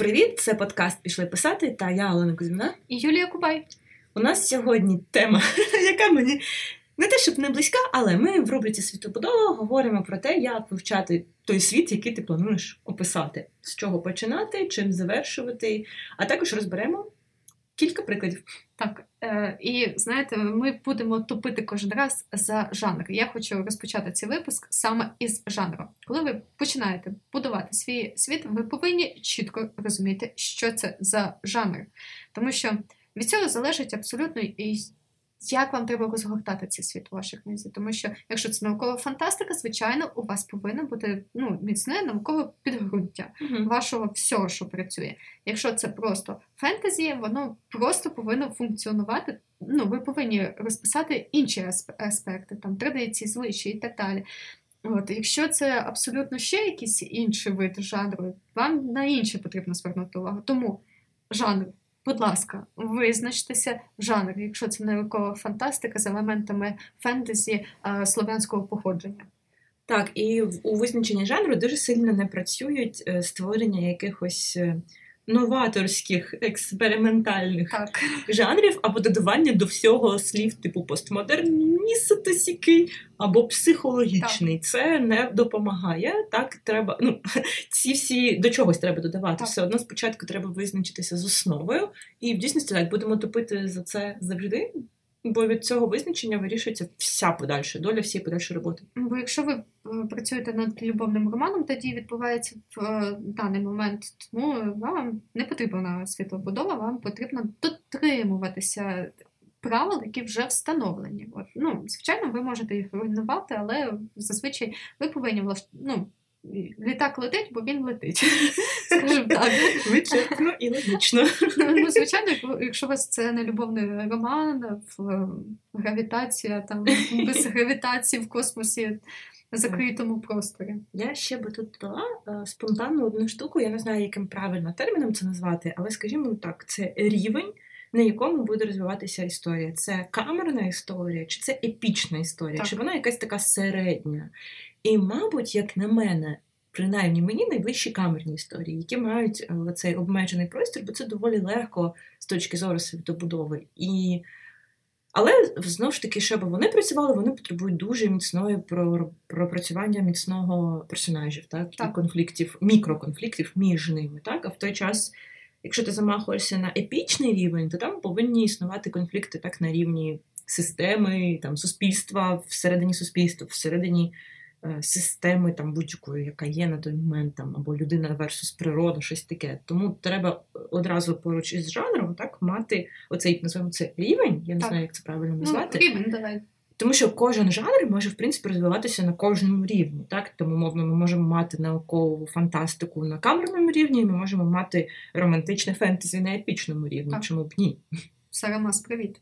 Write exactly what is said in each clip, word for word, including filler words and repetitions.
Привіт, це подкаст «Пішли писати» та я, Олена Кузьміна. І Юлія Кубай. У нас сьогодні тема, яка мені не те, щоб не близька, але ми в рубриці «Світобудова» говоримо про те, як вивчати той світ, який ти плануєш описати. З чого починати, чим завершувати, а також розберемо кілька прикладів. Так, і знаєте, ми будемо топити кожен раз за жанр. Я хочу розпочати цей випуск саме із жанру. Коли ви починаєте будувати свій світ, ви повинні чітко розуміти, що це за жанр. Тому що від цього залежить абсолютно і як вам треба розгортати цей світ у вашій книзі. Тому що, якщо це наукова фантастика, звичайно, у вас повинно бути ну, міцне наукове підґрунтя mm-hmm. вашого всього, що працює. Якщо це просто фентезі, воно просто повинно функціонувати. Ну, ви повинні розписати інші аспекти, там, традиції, звичаї і так далі. От, якщо це абсолютно ще якийсь інший вид жанру, вам на інше потрібно звернути увагу. Тому жанр. Будь ласка, визначтеся жанр, якщо це наукова фантастика з елементами фентезі а, слов'янського походження. Так, і у визначенні жанру дуже сильно не працюють створення якихось новаторських, експериментальних так. жанрів, або додавання до всього слів типу постмодерністики або психологічний. Так. Це не допомагає. Так, треба, ну, ці всі до чогось треба додавати. Так. Все одно спочатку треба визначитися з основою. І в дійсності так, будемо топити за це завжди, бо від цього визначення вирішується вся подальша доля, всі подальші роботи. Бо якщо ви працюєте над любовним романом, тоді відбувається в е, даний момент, тому вам не потрібна світлобудова, вам потрібно дотримуватися правил, які вже встановлені. От, ну, звичайно, ви можете їх руйнувати, але зазвичай ви повинні влаштувати, ну, літак летить, бо він летить. Скажімо так. Вичерпно і логічно. Ну, звичайно, якщо у вас це не любовний роман, гравітація, там, без гравітації в космосі, закритому просторі. Я ще би тут дала спонтанну одну штуку, я не знаю, яким правильно терміном це назвати, але, скажімо так, це рівень, на якому буде розвиватися історія. Це камерна історія, чи це епічна історія, так. чи вона якась така середня. І, мабуть, як на мене, принаймні мені найближчі камерні історії, які мають цей обмежений простір, бо це доволі легко з точки зору світобудови. І... Але, знову ж таки, щоб вони працювали, вони потребують дуже міцної пропрацювання міцного персонажів, так? Так. І конфліктів, мікроконфліктів між ними. Так? А в той час, якщо ти замахуєшся на епічний рівень, то там повинні існувати конфлікти так на рівні системи, там, суспільства, всередині суспільства, всередині системи там будь-якої, яка є на той момент, там, або людина versus природа, щось таке. Тому треба одразу поруч із жанром так, мати оцей, називаємо це рівень, я не так. знаю, як це правильно назвати. Ну, рівень, давай. Тому що кожен жанр може, в принципі, розвиватися на кожному рівні. Так? Тому, мовно, ми можемо мати наукову фантастику на камерному рівні, і ми можемо мати романтичне фентезі на епічному рівні. Так. Чому б ні? Сара Маас, привіт.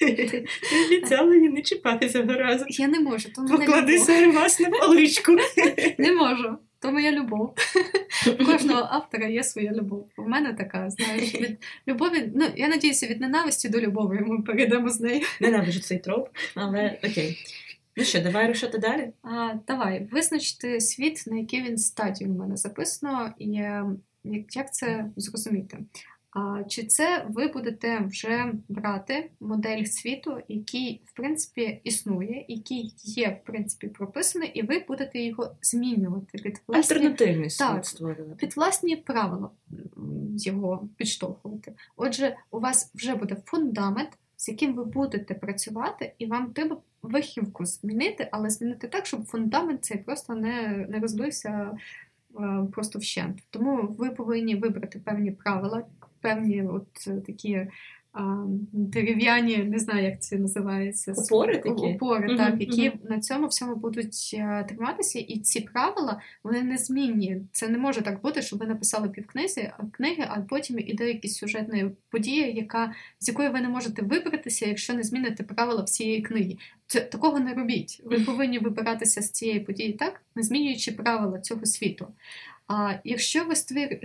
Ти обіцяла її не чіпатися разом. Я не можу, тому поклади Сару Маас на паличку. Не можу, то моя любов. У кожного автора є своя любов. У мене така, знаєш, від любові, ну, я надіюся, від ненависті до любові ми перейдемо з нею. Ненавижу цей троп, але окей. Ну що, давай рушати далі? А, давай, визначити світ, на який він стадії у мене записано, і як це зрозуміти. А чи це ви будете вже брати модель світу, який, в принципі, існує, який є, в принципі, прописаний, і ви будете його змінювати під власні... Альтернативний світ створювати. Під власні правила його підштовхувати. Отже, у вас вже буде фундамент, з яким ви будете працювати, і вам треба верхівку змінити, але змінити так, щоб фундамент цей просто не, не розбився просто вщент. Тому ви повинні вибрати певні правила, певні от такі а, дерев'яні, не знаю, як це називається. Опори такі? Опори, mm-hmm, так, які mm-hmm. на цьому всьому будуть а, триматися. І ці правила, вони незмінні. Це не може так бути, що ви написали півкниги, книги, а потім іде якась сюжетна подія, яка, з якої ви не можете вибратися, якщо не зміните правила всієї книги. Це, такого не робіть. Ви повинні вибиратися з цієї події так, не змінюючи правила цього світу. А якщо ви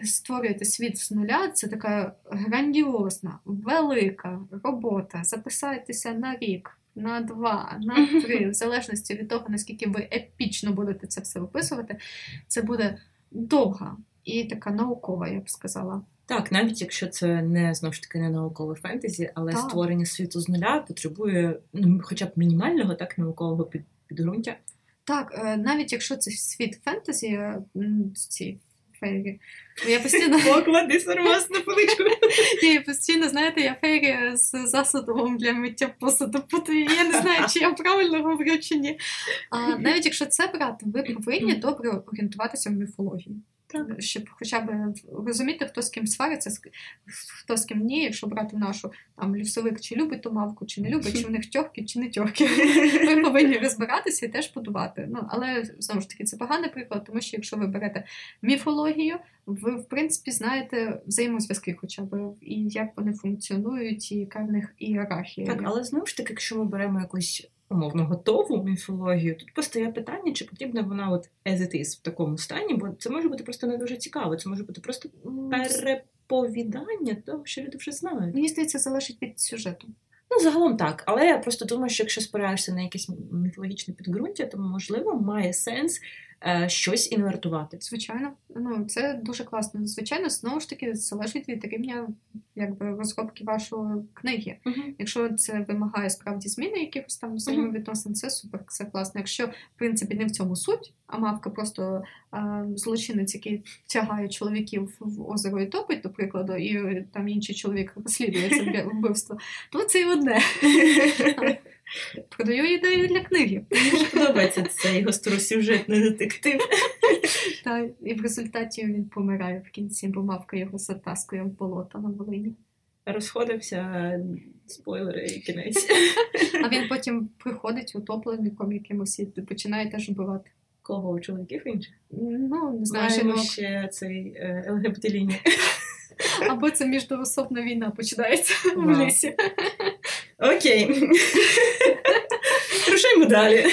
створюєте світ з нуля, це така грандіозна, велика робота. Записайтеся на рік, на два, на три, в залежності від того, наскільки ви епічно будете це все виписувати. Це буде довга, і така наукова, я б сказала. Так, навіть якщо це не, знову ж таки, не наукове фентезі, але так. створення світу з нуля потребує, ну, хоча б мінімального, так, наукового підґрунтя. Так, навіть якщо це світ фентезі, ці фейри, я постійно... Поклади сармас на поличку. Я постійно, знаєте, я фейри з засобом для миття посуду. Я не знаю, чи я правильно говорю, чи ні. А навіть якщо це брати, ви повинні добре орієнтуватися в міфології. Так. Щоб хоча б розуміти, хто з ким свариться, хто з ким ні, якщо брати нашу, там, лісовик, чи любить ту мавку, чи не любить, чи в них тьорки, чи не тьорки. Ви повинні розбиратися і теж будувати. Ну, але, знову ж таки, це поганий приклад, тому що якщо ви берете міфологію, ви, в принципі, знаєте взаємозв'язки хоча б, і як вони функціонують, і яка в них ієрархія. Так, але, знову ж таки, якщо ми беремо якусь умовно готову міфологію, тут постає питання, чи потрібна вона от as it is в такому стані, бо це може бути просто не дуже цікаво, це може бути просто переповідання того, що люди вже знають. Мені здається, залежить від сюжету. Ну, загалом так, але я просто думаю, що якщо спираєшся на якесь міфологічне підґрунтя, то, можливо, має сенс е, щось інвертувати. Звичайно. Ну, це дуже класно. Звичайно, знову ж таки, залежить від рівня якби, розробки вашої книги. Uh-huh. Якщо це вимагає справді зміни якихось там взаємовідносин, uh-huh. це супер, це класно. Якщо, в принципі, не в цьому суть, а мавка просто е, злочинець, який тягає чоловіків в озеро і топить, до прикладу, і там інший чоловік розслідує це вбивство, то це одне. Продаю ідею для книги. Мені подобається цей гостросюжетний детектив. Так, і в результаті він помирає в кінці, бо мавка його затаскує в болото на Волині. Розходився, спойлери, і кінець. А він потім приходить утопленником якимось і починає теж вбивати. Кого? У чоловіків інших? Ну, не знаю. Маємо ще цей ЛГБТ-лінія. Або це міждоособна війна починається в лісі. Окей. Рушаємо далі.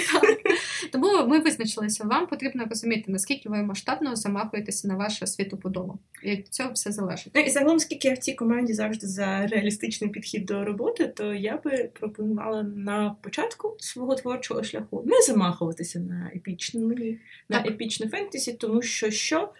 Тому ми визначилися, вам потрібно розуміти, наскільки ви масштабно замахуєтеся на вашу світобудову. Від цього все залежить. І загалом, скільки я в цій команді завжди за реалістичний підхід до роботи, то я би пропонувала на початку свого творчого шляху не замахуватися на епічне, на епічне фентезі, тому що що?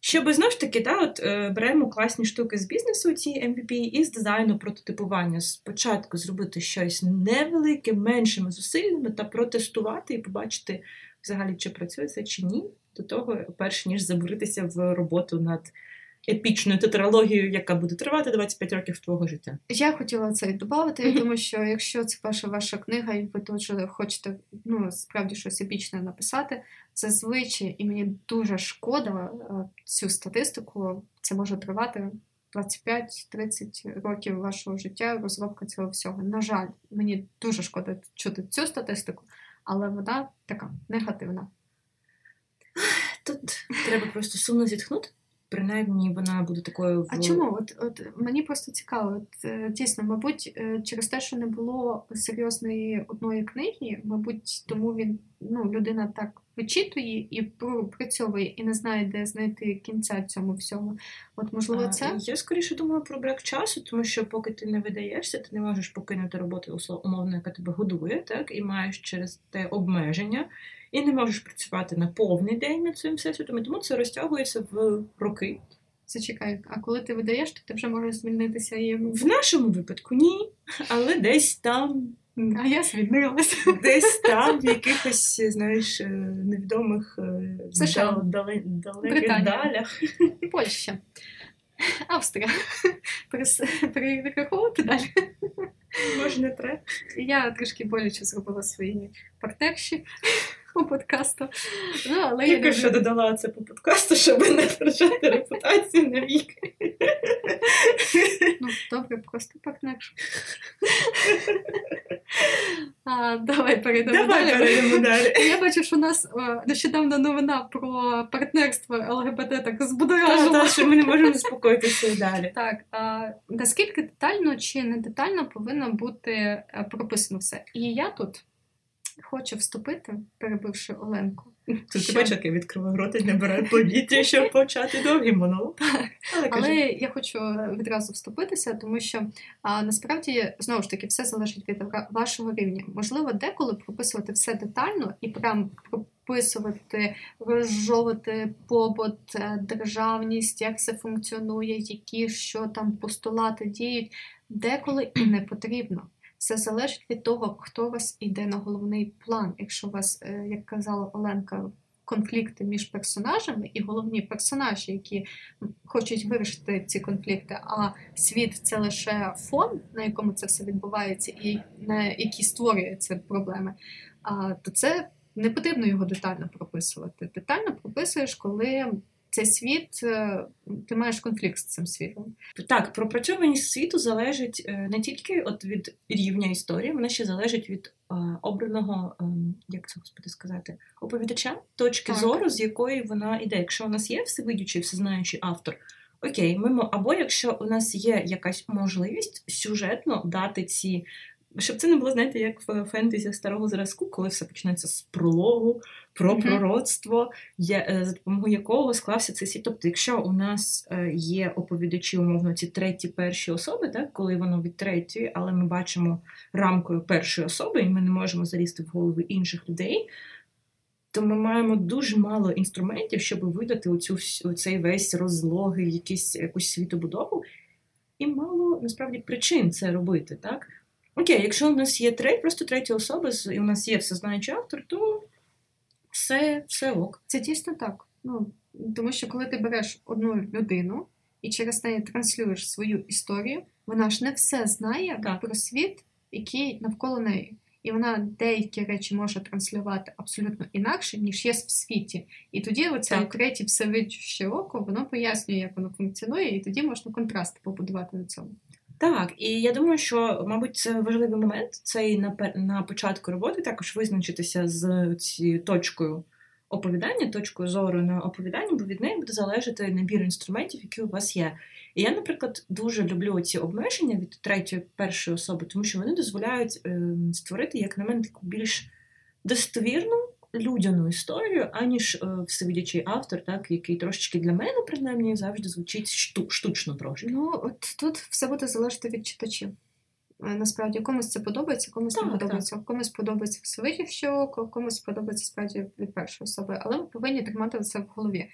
Щоб, знову ж таки, да, от, е, беремо класні штуки з бізнесу, ці Ем Ві Пі, і з дизайну прототипування. Спочатку зробити щось невелике, меншими зусиллями, та протестувати і побачити, взагалі, чи працює це, чи ні, до того, перш ніж забуритися в роботу над епічною тетралогією, яка буде тривати двадцять п'ять років твого життя. Я хотіла це додати, mm-hmm. тому що якщо це перша ваша книга, і ви дуже хочете, ну, справді щось епічне написати, зазвичай, і мені дуже шкода цю статистику, це може тривати двадцять п'ять - тридцять років вашого життя, розробка цього всього. На жаль, мені дуже шкода чути цю статистику, але вона така негативна. Тут треба просто сумно зітхнути. Принаймні, вона буде такою... В... А чому? От, от мені просто цікаво. От, дійсно, мабуть, через те, що не було серйозної одної книги, мабуть, тому він, ну, людина так вичитує і пропрацьовує, і не знає, де знайти кінця цьому всьому. От, можливо, це... А, я, скоріше, думаю про брак часу, тому що поки ти не видаєшся, ти не можеш покинути роботу, умовно, яка тебе годує, так, і маєш через те обмеження, і не можеш працювати на повний день над цим всесвітом, тому це розтягується в роки. Зачекай, а коли ти видаєш, то ти вже можеш змінитися і... В нашому випадку ні, але десь там... А я звільнилася. Десь там в якихось, знаєш, невідомих... США, дали... Британія, далях. Польща, Австрія. Перераховувати далі. Може, не треба. Я трішки боляче зробила свої партнерші по подкасту. Ну, але я вже додала це по подкасту, щоб не втрачати репутацію на вік. Ну, добре, просто партнершу. А, давай перейдемо давай далі. Перейдемо далі. Я бачу, що у нас нещодавно новина про партнерство ЛГБТ так збудоражила. Так, що ми не можемо заспокоїтися і далі. Так, а, наскільки детально чи не детально повинно бути прописано все. І я тут хоче вступити, перебивши Оленку. Тут тебе чаки відкриває рот і не бере повітря, щоб почати довгий монолог. Але, Але я хочу відразу вступитися, тому що а, насправді, знову ж таки, все залежить від вашого рівня. Можливо, деколи прописувати все детально і прям прописувати, розжовувати побут, державність, як все функціонує, які, що там, постулати діють, деколи і не потрібно. Все залежить від того, хто у вас йде на головний план. Якщо у вас, як казала Оленка, конфлікти між персонажами і головні персонажі, які хочуть вирішити ці конфлікти, а світ – це лише фон, на якому це все відбувається і на який створюються проблеми, то це не потрібно його детально прописувати. Детально прописуєш, коли... Цей світ, ти маєш конфлікт з цим світом. Так, пропрацьованість світу залежить не тільки от від рівня історії, вона ще залежить від обраного, як це, господи, сказати, оповідача, точки так. зору, з якої вона йде. Якщо у нас є всевидючий, всезнаючий автор, окей, мимо, або якщо у нас є якась можливість сюжетно дати ці... Щоб це не було, знаєте, як в фентезі старого зразку, коли все починається з прологу, про mm-hmm. пророцтво, є, за допомогою якого склався цей світ. Тобто, якщо у нас є оповідачі, умовно, ці треті, перші особи, так, коли воно від третьої, але ми бачимо рамкою першої особи, і ми не можемо залізти в голови інших людей, то ми маємо дуже мало інструментів, щоб видати оцю, оцей весь розлоги, якісь, якусь світобудову, і мало, насправді, причин це робити, так? Окей, якщо у нас є трет, просто треті особи, і у нас є всезнаючий автор, то все, все ок. Це дійсно так. Ну, тому що коли ти береш одну людину і через неї транслюєш свою історію, вона ж не все знає так. про світ, який навколо неї. І вона деякі речі може транслювати абсолютно інакше, ніж є в світі. І тоді оце третє всевидюще око, воно пояснює, як воно функціонує, і тоді можна контрасти побудувати на цьому. Так, і я думаю, що, мабуть, це важливий момент, це і на, на початку роботи також визначитися з цією точкою оповідання, точкою зору на оповідання, бо від неї буде залежати набір інструментів, які у вас є. І я, наприклад, дуже люблю ці обмеження від третьої, першої особи, тому що вони дозволяють е, створити, як на мене, таку більш достовірну, людяну історію, аніж е, всевидячий автор, так, який трошечки для мене, принаймні, завжди звучить шту, штучно трошки. Ну, от тут все буде залежати від читачів. Насправді, комусь це подобається, комусь так, не подобається. Так. Комусь подобається всевидячий око, комусь подобається, справді, від першої особи. Але ми повинні тримати це в голові.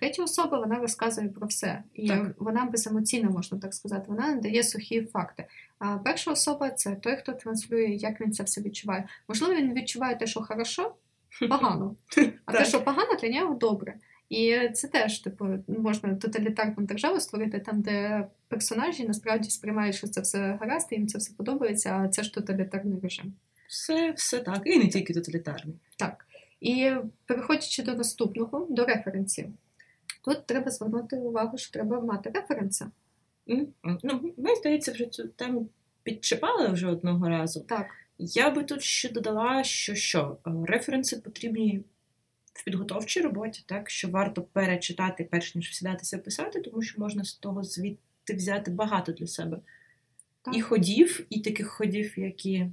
Третя особа, вона розказує про все. І так. вона беземоційна, можна так сказати. Вона дає сухі факти. А перша особа – це той, хто транслює, як він це все відчуває. Можливо, він відчуває те, що хорошо, погано. А те, що погано, для нього добре. І це теж, типу, можна тоталітарну державу створити там, де персонажі насправді сприймають, що це все гаразд, їм це все подобається, а це ж тоталітарний режим. Все, все так. І не тільки тоталітарний. Так. І переходячи до наступного, до референсів. Тут треба звернути увагу, що треба мати референси. Ну, мені здається, вже цю тему підчіпали вже одного разу. Так. Я би тут ще додала, що, що референси потрібні в підготовчій роботі, так що варто перечитати, перш ніж сідатися писати, тому що можна з того звідти взяти багато для себе. Так. І ходів, і таких ходів, які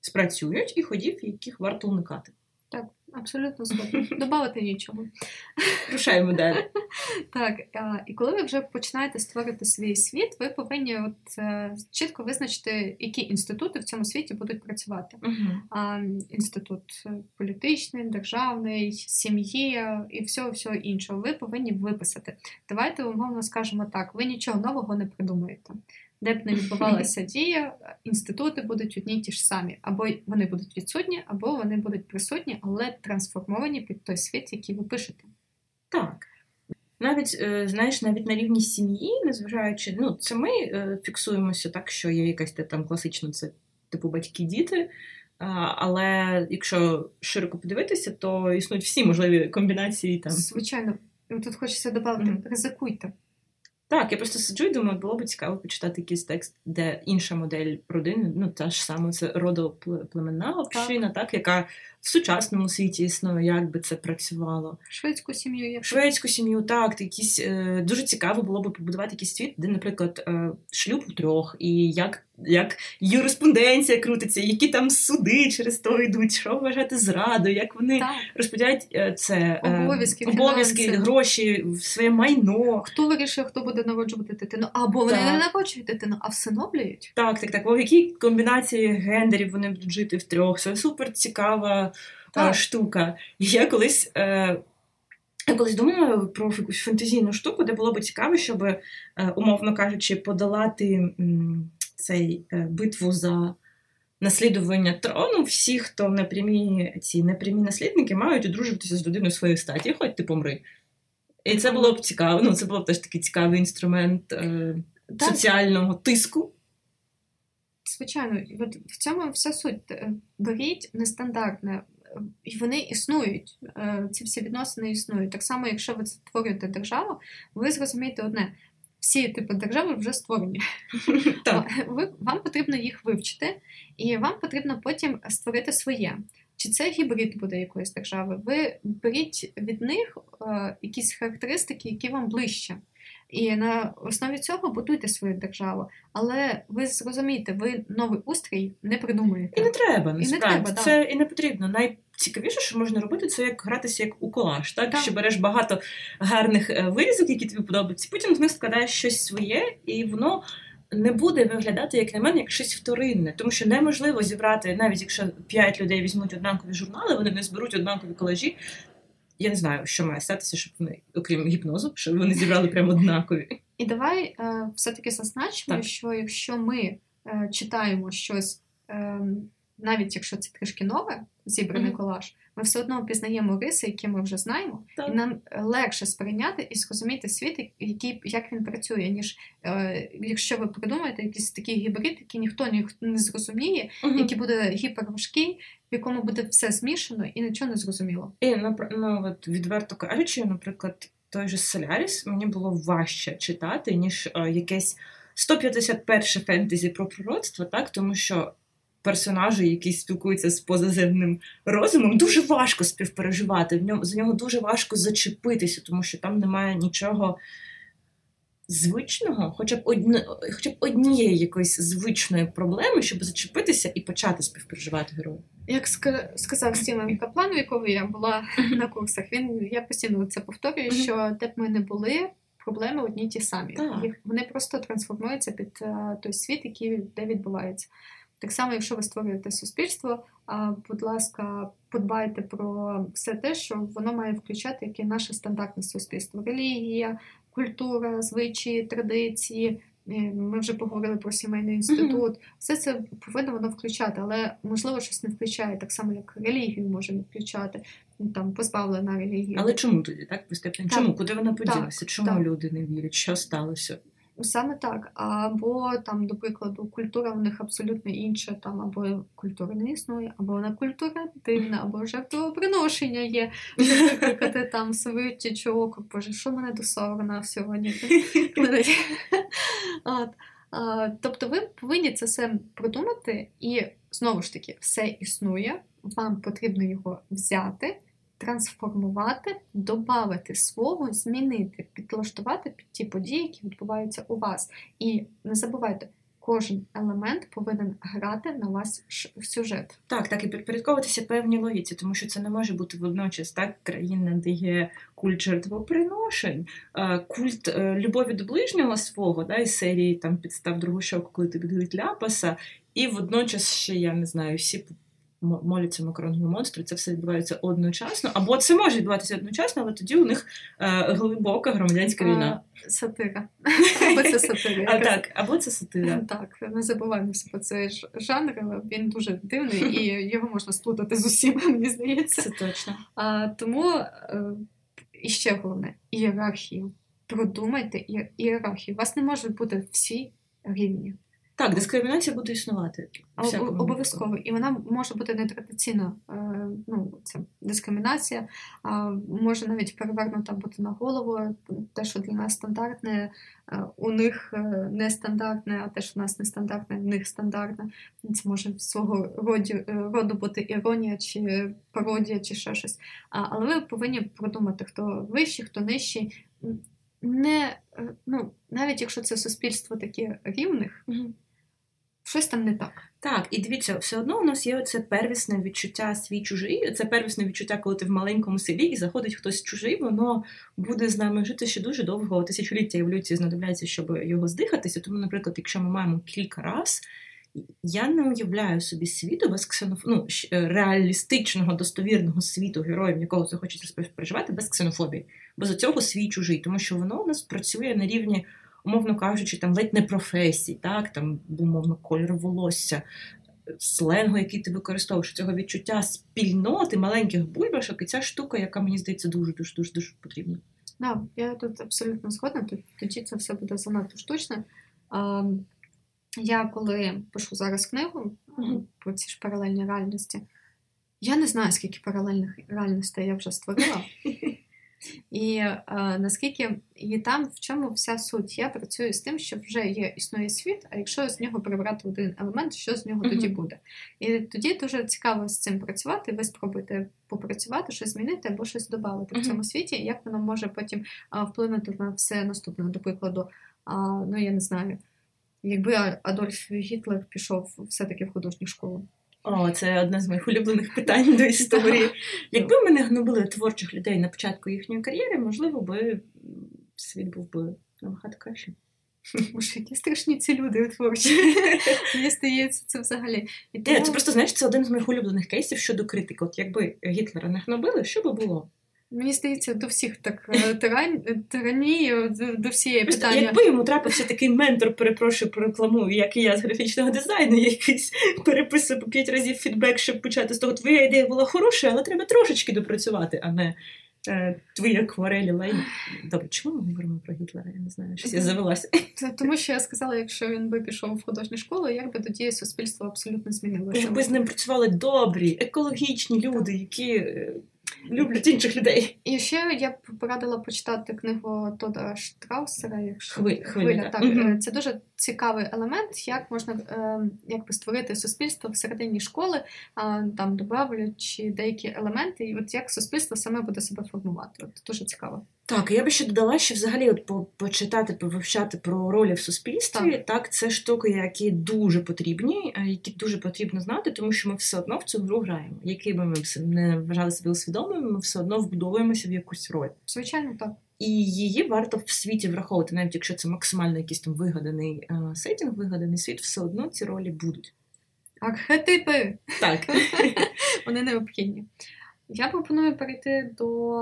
спрацюють, і ходів, яких варто уникати. Так, абсолютно згодом. Добавити нічого. Рушаємо далі. Так, і коли ви вже починаєте створити свій світ, ви повинні от чітко визначити, які інститути в цьому світі будуть працювати. Uh-huh. Інститут політичний, державний, сім'ї і всього-всього іншого. Ви повинні виписати. Давайте, умовно, скажемо так, ви нічого нового не придумаєте. Де б не відбувалася дія, інститути будуть одні й ті ж самі. Або вони будуть відсутні, або вони будуть присутні, але трансформовані під той світ, який ви пишете. Так. Навіть, знаєш, навіть на рівні сім'ї, незважаючи, ну, це ми фіксуємося так, що є якась там класично, це типу батьки-діти, але якщо широко подивитися, то існують всі можливі комбінації там. Звичайно. Тут хочеться додати, mm-hmm. ризикуйте. Так, я просто сиджу і думаю, було б цікаво почитати якийсь текст, де інша модель родини, ну, та ж саме, це родоплеменна община, так. так, яка в сучасному світі існує, як би це працювало. Шведську сім'ю. Як... Шведську сім'ю, так. Якісь, е, дуже цікаво було б побудувати якийсь світ, де, наприклад, е, шлюб у трьох, і як, як юриспруденція крутиться, які там суди через то йдуть, що вважати зрадою, як вони так. розподіляють е, це, е, обов'язки, обов'язки гроші, своє майно. Хто вирішує, хто буде народжувати дитину? Або вони так. не народжують дитину, а всиновлюють. Так, так, так. В якій комбінації гендерів вони будуть жити в трьох? Це супер цікава так. штука. Я колись, е, я колись думала про якусь фентезійну штуку, де було б цікаво, щоб, е, умовно кажучи, подолати м, цей, е, битву за наслідування трону. Всі, хто непрямі, ці непрямі наслідники, мають одружуватися з людиною своєї статі. Хоть ти помри. І це було б цікаво. Ну, це було б теж такий цікавий інструмент, е, соціального тиску. Звичайно, в цьому вся суть. Беріть нестандартне. І вони існують, ці всі відносини існують. Так само, якщо ви створюєте державу, ви зрозумієте одне. Всі типи держави вже створені. ви, вам потрібно їх вивчити, і вам потрібно потім створити своє. Чи це гібрид буде якоїсь держави? Ви беріть від них е, якісь характеристики, які вам ближче. І на основі цього будуйте свою державу. Але ви зрозумієте, ви новий устрій не придумуєте. І не треба, насправді. І не треба, це да. і не потрібно. Найцікавіше, що можна робити, це як гратися як у колаж. Так? Так. Що береш багато гарних вирізок, які тобі подобаються, потім з них складаєш щось своє, і воно не буде виглядати, як на мене, як щось вторинне. Тому що неможливо зібрати, навіть якщо п'ять людей візьмуть однакові журнали, вони не зберуть однакові колажі. Я не знаю, що має статися, щоб вони, окрім гіпнозу, щоб вони зібрали прямо однакові. І давай е, все-таки зазначимо, так. що якщо ми е, читаємо щось, е, навіть якщо це трішки нове, зібраний mm-hmm. колаж, ми все одно пізнаємо риси, які ми вже знаємо, так. і нам легше сприйняти і зрозуміти світ, який, як він працює, ніж е, якщо ви придумаєте якийсь такий гібрид, який ніхто, ніхто не зрозуміє, mm-hmm. який буде гіперважкий, в якому буде все змішано і нічого не зрозуміло. І, ну, от відверто кажучи, наприклад, той же Соляріс мені було важче читати, ніж е, якесь сто п'ятдесят перше фентезі про пророцтво, так, тому що персонажі, які спілкуються з позаземним розумом, дуже важко співпереживати, в ньому, за нього дуже важко зачепитися, тому що там немає нічого звичного, хоча б, одні, хоча б однієї якоїсь звичної проблеми, щоб зачепитися і почати співпереживати герою. Як сказав Стівен Каплан, в якого я була на курсах, він, я постійно це повторюю, mm-hmm. що де б ми не були, проблеми одні й ті самі. Так. Вони просто трансформуються під той світ, який де відбувається. Так само, якщо ви створюєте суспільство, будь ласка, подбайте про все те, що воно має включати, яке наше стандартне суспільство. Релігія, культура, звичаї, традиції, ми вже поговорили про сімейний інститут. Mm-hmm. Все це повинно воно включати, але, можливо, щось не включає, так само, як релігію може не включати, там, позбавлена релігія. Але чому тоді, так, постепенно? Чому? Куди вона поділася? Так, чому так. люди не вірять? Що сталося? Саме так. Або, там, до прикладу, культура в них абсолютно інша, там, або культура не існує, або вона культура дивна, або жертвоприношення є. Викликати там свою тічу око, боже, що мене до сорона сьогодні? Тобто ви повинні це все продумати, і, знову ж таки, все існує, вам потрібно його взяти, трансформувати, додати свого, змінити, підлаштувати під ті події, які відбуваються у вас. І не забувайте, кожен елемент повинен грати на вас сюжет. Так, так, і підпорядковуватися певній логіці, тому що це не може бути водночас так країна, де є культ жертвоприношень, культ любові до ближнього свого, да, із серії там підстав другу щоку, коли тобі дають ляпаса, і водночас ще, я не знаю, всі моляться макаронному монстру, це все відбувається одночасно, або це може відбуватися одночасно, але тоді у них е, глибока громадянська війна. А, сатира. Або це сатира. А, так, або це сатира. Так, не забуваємося про цей жанр, але він дуже дивний, і його можна сплутати з усім, мені здається. Це точно. А, тому, е, і ще головне, ієрархію. Продумайте ієрархію. У вас не можуть бути всі рівні. Так, дискримінація буде існувати. Всякому. Обов'язково. І вона може бути нетрадиційна, ну, це дискримінація, може навіть перевернута бути на голову. Те, що для нас стандартне, у них нестандартне, а те, що у нас нестандартне, в них стандартне. Це може свого роду, роду бути іронія, чи пародія, чи ще щось. Але ви повинні продумати, хто вищий, хто нижчий. Не, ну, навіть якщо це суспільство таке рівних, mm-hmm. щось там не так. Так, і дивіться, все одно у нас є оце первісне відчуття свій-чужий, це первісне відчуття, коли ти в маленькому селі і заходить хтось чужий, воно буде з нами жити ще дуже довго, тисячоліття еволюції знадобляється, щоб його здихатися. Тому, наприклад, якщо ми маємо кілька раз, я не уявляю собі світу без ксеноф... ну, реалістичного, достовірного світу героїв, якого ти хочеш переживати, без ксенофобії. Без оцього свій-чужий, тому що воно у нас працює на рівні, умовно кажучи, там ледь не професій, так, там, умовно, кольор волосся, сленгу, який ти використовуєш, цього відчуття спільноти, маленьких бульбашок, і ця штука, яка, мені здається, дуже-дуже-дуже потрібна. Так, да, я тут абсолютно згодна, тоді це все буде занадто штучно. Я, коли пишу зараз книгу mm-hmm. про ці ж паралельні реальності, я не знаю, скільки паралельних реальностей я вже створила. І е, наскільки і там, в чому вся суть. Я працюю з тим, що вже є, існує світ, а якщо з нього прибрати один елемент, що з нього mm-hmm. тоді буде. І тоді дуже цікаво з цим працювати, ви спробуйте попрацювати, щось змінити або щось додати mm-hmm. в цьому світі, як воно може потім а, вплинути на все наступне. До прикладу, а, ну я не знаю, якби Адольф Гітлер пішов все-таки в художню школу. О, це одне з моїх улюблених питань до історії. Якби мене гнобили творчих людей на початку їхньої кар'єри, можливо, би світ був би набагато краще. Може, які страшні ці люди творчі. Мені здається, це взагалі. І тому... Це просто, знаєш, це один з моїх улюблених кейсів щодо критики. От якби Гітлера не гнобили, що би було? Мені здається, до всіх так тиранії, до всієї питання. Якби йому трапився такий ментор, перепрошую, прорекламую, як і я з графічного дизайну, якийсь переписував по п'ять разів фідбек, щоб почати з того, твоя ідея була хороша, але треба трошечки допрацювати, а не е, твої акварелі лайні. Добре, чому ми говоримо про Гітлера? Я не знаю, щось я завелася. Тому що я сказала, якщо він би пішов в художню школу, як би тоді суспільство абсолютно змінилося. Якби з ним працювали добрі, екологічні люди, які... люблять інших людей. І ще я б порадила почитати книгу Тода Штраусера, якщо Хвиль, хвиля. Так. Mm-hmm. Це дуже цікавий елемент, як можна якби створити суспільство всередині школи, там додавлюючи деякі елементи, і от як суспільство саме буде себе формувати. От дуже цікаво. Так, я би ще додала, що взагалі от по почитати, повивчати про ролі в суспільстві, так. так, це штуки, які дуже потрібні, які дуже потрібно знати, тому що ми все одно в цю гру граємо. Які би ми не вважали себе усвідомими, ми все одно вбудовуємося в якусь роль. Звичайно, так. І її варто в світі враховувати, навіть якщо це максимально якийсь там вигаданий а, сеттінг, вигаданий світ, все одно ці ролі будуть. Архетипи! Так. Вони необхідні. Я пропоную перейти до...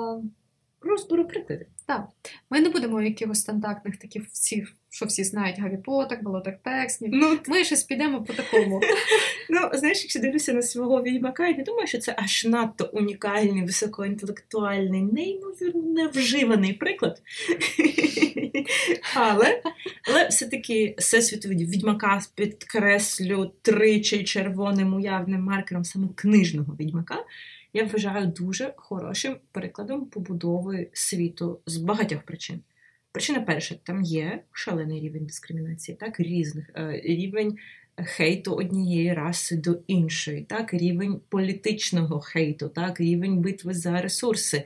Розбору критики. Так. Ми не будемо якихось стандартних таких всіх, що всі знають, Гаррі Поттер, Володар Перснів. Ну, ми щось підемо по такому. Ну, знаєш, якщо дивлюся на свого Відьмака, я не думаю, що це аж надто унікальний, високоінтелектуальний, неймовірно вживаний приклад. Але, але все-таки всесвіту Відьмака підкреслю тричі червоним уявним маркером саме книжного Відьмака, я вважаю дуже хорошим прикладом побудови світу з багатьох причин. Причина перша, там є шалений рівень дискримінації, так, різних, рівень хейту однієї раси до іншої, так, рівень політичного хейту, так, рівень битви за ресурси.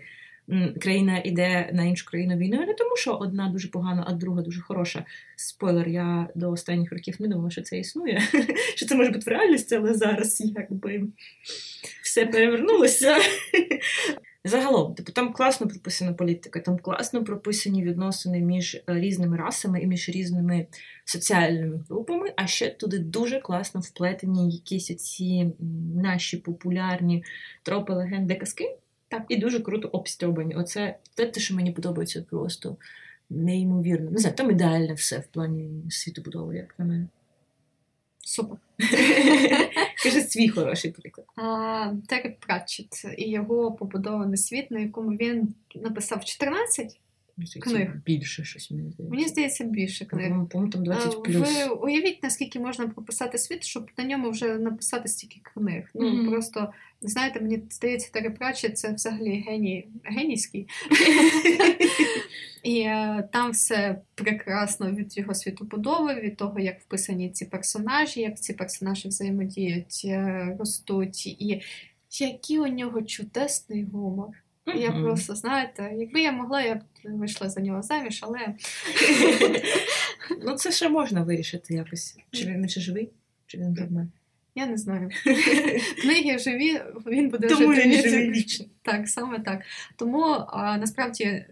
Країна йде на іншу країну війною не тому, що одна дуже погана, а друга дуже хороша. Спойлер, я до останніх років не думала, що це існує, що це може бути в реальності, але зараз якби все перевернулося. Загалом, там класно прописана політика, там класно прописані відносини між різними расами і між різними соціальними групами, а ще туди дуже класно вплетені якісь оці наші популярні тропи, легенди, казки. Так, і дуже круто обстьобані. Оце те, що мені подобається просто неймовірно. Не знаю, там ідеально все в плані світобудови, як на мене. Супер. Каже, свій хороший приклад. Террі Пратчетт і його побудований світ, на якому він написав чотирнадцять, Книг. Більше щось, мені здається. Мені здається, більше книг. По-моєму, там двадцять плюс. Ви уявіть, наскільки можна прописати світ, щоб на ньому вже написати стільки книг. Ну, mm-hmm. просто, знаєте, мені здається, Террі Пратчетт – це взагалі геній, генійський. І там все прекрасно від його світобудови, від того, як вписані ці персонажі, як ці персонажі взаємодіють, ростуть. І який у нього чудесний гумор. Я mm-hmm. просто, знаєте, якби я могла, я б вийшла за нього заміж, але... Ну, це ще можна вирішити якось. Чи він ще живий, чи він помер? Я не знаю. Книги живі, він буде жити. Тому він живе вічно. Так, саме так. Тому, а, насправді,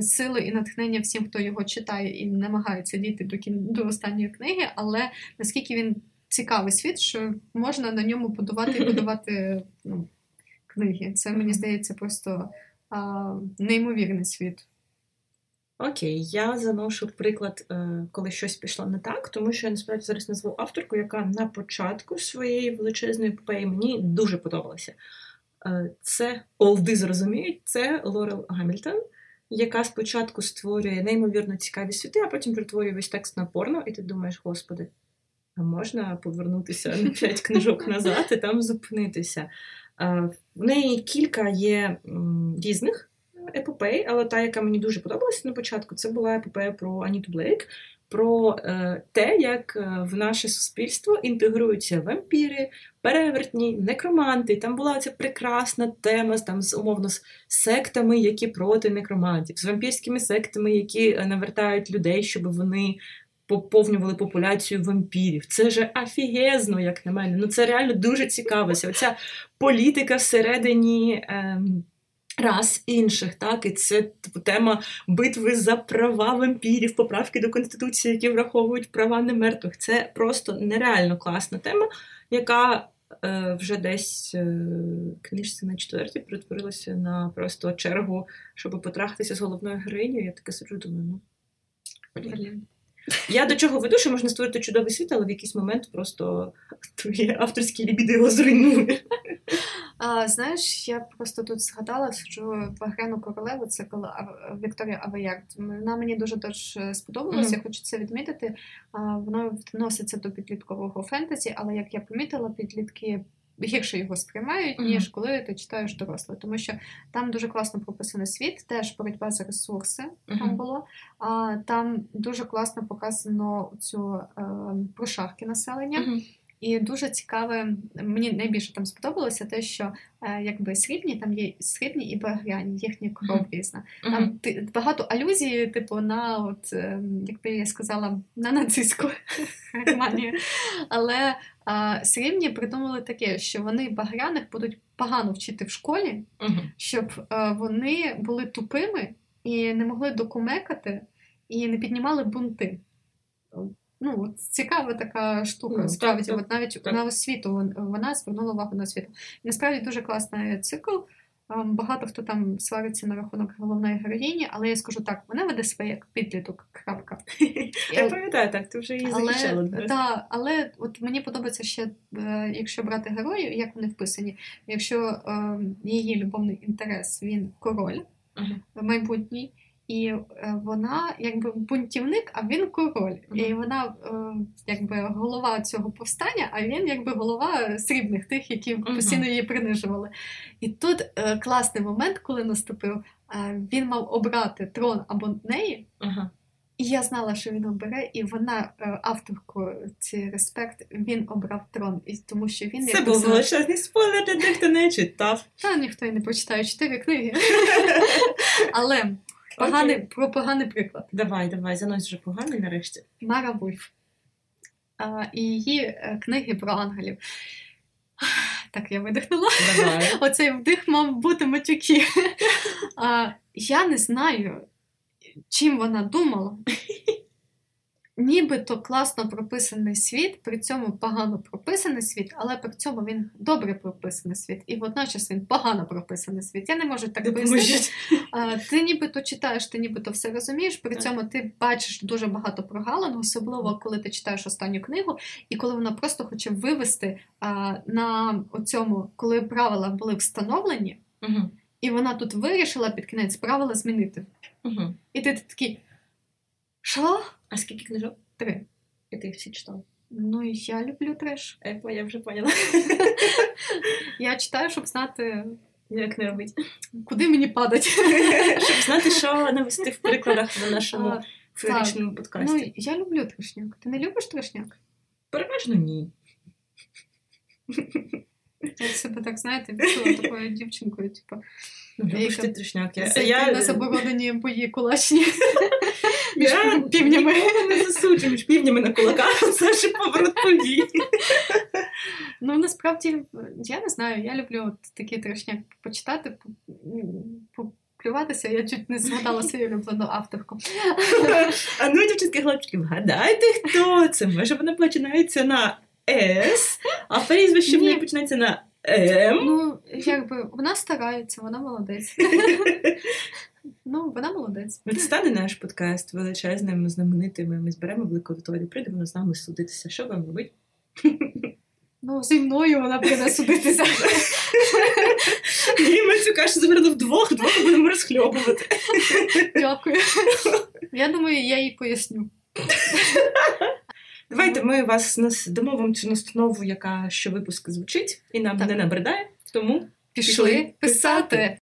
сили і натхнення всім, хто його читає і намагається дійти до, кін... до останньої книги, але наскільки він цікавий світ, що можна на ньому будувати і будувати... Ну, книги. Це, мені здається, просто а, неймовірний світ. Окей, я заношу приклад, коли щось пішло не так, тому що я, насправді, зараз назву авторку, яка на початку своєї величезної епопеї мені дуже подобалася. Це, олди зрозуміють, це Лорел Гамільтон, яка спочатку створює неймовірно цікаві світи, а потім перетворює весь текст на порно, і ти думаєш, господи, а можна повернутися на п'ять книжок назад і там зупинитися? В неї кілька є різних епопей, але та, яка мені дуже подобалася на початку, це була епопея про Аніту Блейк, про те, як в наше суспільство інтегруються вампіри, перевертні, некроманти. Там була ця прекрасна тема там, з, умовно, з сектами, які проти некромантів, з вампірськими сектами, які навертають людей, щоб вони поповнювали популяцію вампірів. Це же афігезно, як на мене. Ну, це реально дуже цікавося. Оця політика всередині ем, рас інших, так? І це типу, тема битви за права вампірів, поправки до Конституції, які враховують права немертвих. Це просто нереально класна тема, яка е, вже десь е, книжці на четвертій перетворилася на просто чергу, щоб потрахатися з головною героїнею. Я таке сиджу, думаю, ну... Я до чого веду, що можна створити чудовий світ, але в якийсь момент просто твої авторські лібіди його зруйнує. А, знаєш, я просто тут згадала, що «Багряну королеву» — це коли Вікторія Авеярд. Вона мені дуже дуже сподобалася, mm-hmm. хочу це відмітити. А, воно відноситься до підліткового фентезі, але, як я помітила, підлітки гірше його сприймають, mm-hmm. ніж коли ти читаєш доросле. Тому що там дуже класно прописаний світ, теж боротьба за ресурси mm-hmm. там було. А, там дуже класно показано цю е, прошарки населення. Mm-hmm. І дуже цікаве, мені найбільше там сподобалося те, що е, якби срібні, там є срібні і багряні, їхня кров mm-hmm. різна. Там mm-hmm. ти, багато алюзій, типу, на, от, е, якби я сказала, на нацистську Германію. Але а срібні придумали таке, що вони багряних будуть погано вчити в школі, uh-huh. щоб а, вони були тупими і не могли докумекати, і не піднімали бунти. Ну, от цікава така штука, mm, справді, так, от навіть так. на освіту, вона звернула увагу на освіту. І насправді дуже класний цикл. Багато хто там свариться на рахунок головної героїні, але я скажу так, вона веде себе як підліток, крапка. Я пам'ятаю так, ти вже її захищала. Так, але от мені подобається ще, якщо брати героїв, як вони вписані, якщо її любовний інтерес, він король майбутній, і вона якби бунтівник, а він король. Mm-hmm. І вона якби голова цього повстання, а він якби голова срібних тих, які mm-hmm. постійно її принижували. І тут класний момент, коли наступив, він мав обрати трон або неї. Mm-hmm. І я знала, що він обере, і вона, авторку, цей респект, він обрав трон. І тому що він... Це був величезний спойлер для тих, хто не читав. Та ніхто і не прочитає чотири книги. Але... Поганий, okay. Про поганий приклад. Давай, давай, занось вже поганий нарешті. Мара Вульф. А, і її книги про ангелів. Так, я видихнула. Давай. Оцей вдих мав бути матюки. А, я не знаю, чим вона думала. Нібито класно прописаний світ, при цьому погано прописаний світ, але при цьому він добре прописаний світ. І водночас він погано прописаний світ. Я не можу так пояснити. Ти нібито читаєш, ти нібито все розумієш, при цьому ти бачиш дуже багато прогалин, особливо коли ти читаєш останню книгу, і коли вона просто хоче вивести а, на цьому, коли правила були встановлені, угу. І вона тут вирішила під кінець правила змінити. Угу. І ти, ти такий, що? А скільки книжок? Три. І ти їх всі читала? Ну, і я люблю треш. Епо, я вже поняла. Я читаю, щоб знати... Як не робити? Куди мені падати? Щоб знати, що навести в перекладах на нашому феєричному подкасті. Ну, я люблю трешняк. Ти не любиш трешняк? Переважно ні. Я себе так, знаєте, відчула такою дівчинкою, типу... Любиш ти трешняк? Я на заборонені по її кулачні. Між півнями. Не засуджу, між півнями на кулаках. Це ж поворот подій. Ну, насправді, я не знаю. Я люблю от такий трешняк почитати, поплюватися. Я чуть не згадала свою улюблену авторку. А ну, дівчатки, хлопчики, вгадайте, хто це? Може, вона починається на... С, а прізвище в неї починається на М. Ну, якби, вона старається, вона молодець. Ну, вона молодець. От стане наш подкаст величезним, знаменитим, ми зберемо велику аудиторію, прийде вона з нами судитися. Що вам робить? Ну, зі мною вона прийде судитися. І ми цю кашу заберемо вдвох, двох будемо розхльобувати. Дякую. Я думаю, я їй поясню. Давайте ми вас домовимо цю настанову, яка щовипуск звучить, і нам так не набридає, тому пішли, пішли писати!